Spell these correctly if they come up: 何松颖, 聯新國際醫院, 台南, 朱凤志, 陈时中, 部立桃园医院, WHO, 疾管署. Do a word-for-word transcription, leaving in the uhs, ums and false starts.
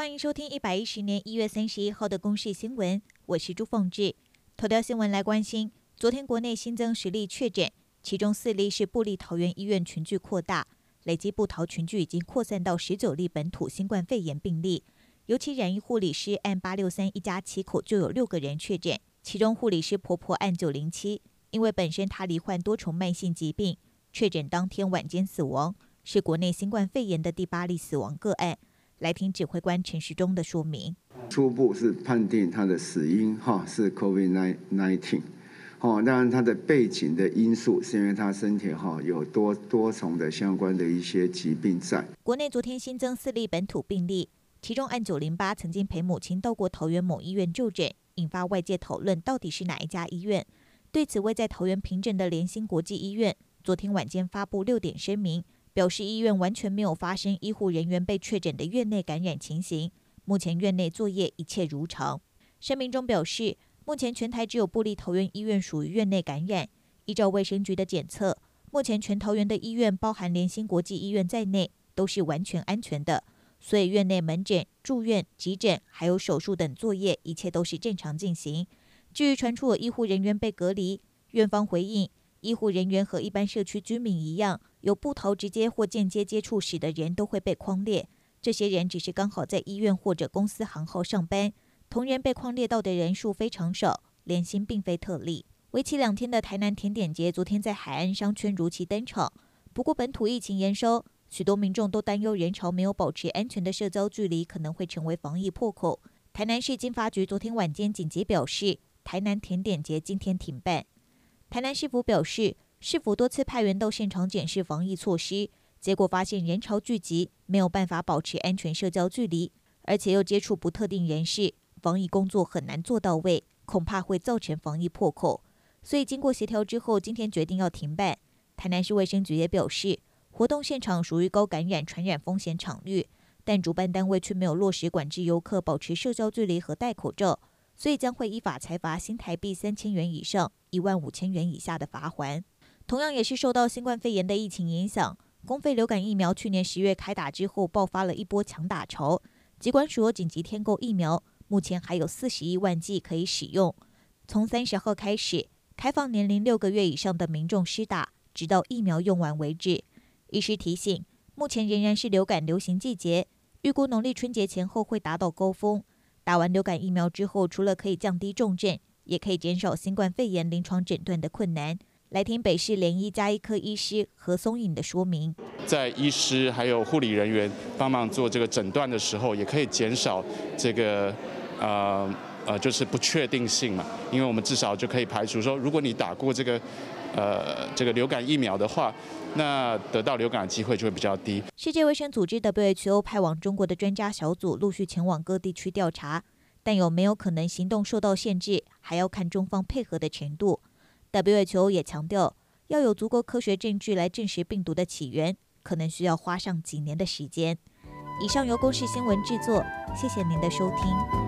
欢迎收听一百一十年一月三十一号的公视新闻，我是朱凤志。头条新闻来关心，昨天国内新增十例确诊，其中四例是部立桃园医院群聚扩大，累积部桃群聚已经扩散到十九例本土新冠肺炎病例。尤其染疫护理师按八六三一家七口就有六个人确诊，其中护理师婆婆按九零七，因为本身她罹患多重慢性疾病，确诊当天晚间死亡，是国内新冠肺炎的第八例死亡个案。来听指挥官陈时中的说明。初步是判定他的死因哈是 COVID 十九， 哦，当然他的背景的因素是因为他身体哈有多多重的相关的一些疾病在。国内昨天新增四例本土病例，其中案九零八曾经陪母亲到过桃园某医院就诊，引发外界讨论到底是哪一家医院。对此，位在桃园平镇的联兴国际医院昨天晚间发布六点声明。表示医院完全没有发生医护人员被确诊的院内感染情形，目前院内作业一切如常。声明中表示，目前全台只有部立桃园医院属于院内感染。依照卫生局的检测，目前全桃园的医院包含联兴国际医院在内都是完全安全的，所以院内门诊、住院、急诊还有手术等作业一切都是正常进行。至于传出有医护人员被隔离，院方回应，医护人员和一般社区居民一样，有部桃直接或间接接触史的人都会被匡列，这些人只是刚好在医院或者公司行号上班，同仁被匡列到的人数非常少，联兴并非特例。为期两天的台南甜点节昨天在海岸商圈如期登场，不过本土疫情延烧，许多民众都担忧人潮没有保持安全的社交距离可能会成为防疫破口。台南市经发局昨天晚间紧急表示，台南甜点节今天停办。台南市府表示，市府多次派员到现场检视防疫措施，结果发现人潮聚集，没有办法保持安全社交距离，而且又接触不特定人士，防疫工作很难做到位，恐怕会造成防疫破口。所以经过协调之后，今天决定要停办。台南市卫生局也表示，活动现场属于高感染传染风险场域，但主办单位却没有落实管制游客保持社交距离和戴口罩，所以将会依法裁罚新台币三千元以上、一万五千元以下的罚锾。同样也是受到新冠肺炎的疫情影响，公费流感疫苗去年十月开打之后，爆发了一波强打潮。疾管署紧急添购疫苗，目前还有四十一万剂可以使用。从三十号开始，开放年龄六个月以上的民众施打，直到疫苗用完为止。医师提醒，目前仍然是流感流行季节，预估农历春节前后会达到高峰。打完流感疫苗之后，除了可以降低重症，也可以减少新冠肺炎临床诊断的困难。来听北市联医家医科医师何松颖的说明。在医师还有护理人员帮忙做这个诊断的时候，也可以减少这个呃呃就是不确定性嘛，因为我们至少就可以排除说，如果你打过这个呃这个流感疫苗的话，那得到流感的机会就会比较低。世界卫生组织 W H O 派往中国的专家小组陆续前往各地区调查，但有没有可能行动受到限制，还要看中方配合的程度。W H O 也强调，要有足够科学证据来证实病毒的起源，可能需要花上几年的时间。以上由公视新闻制作，谢谢您的收听。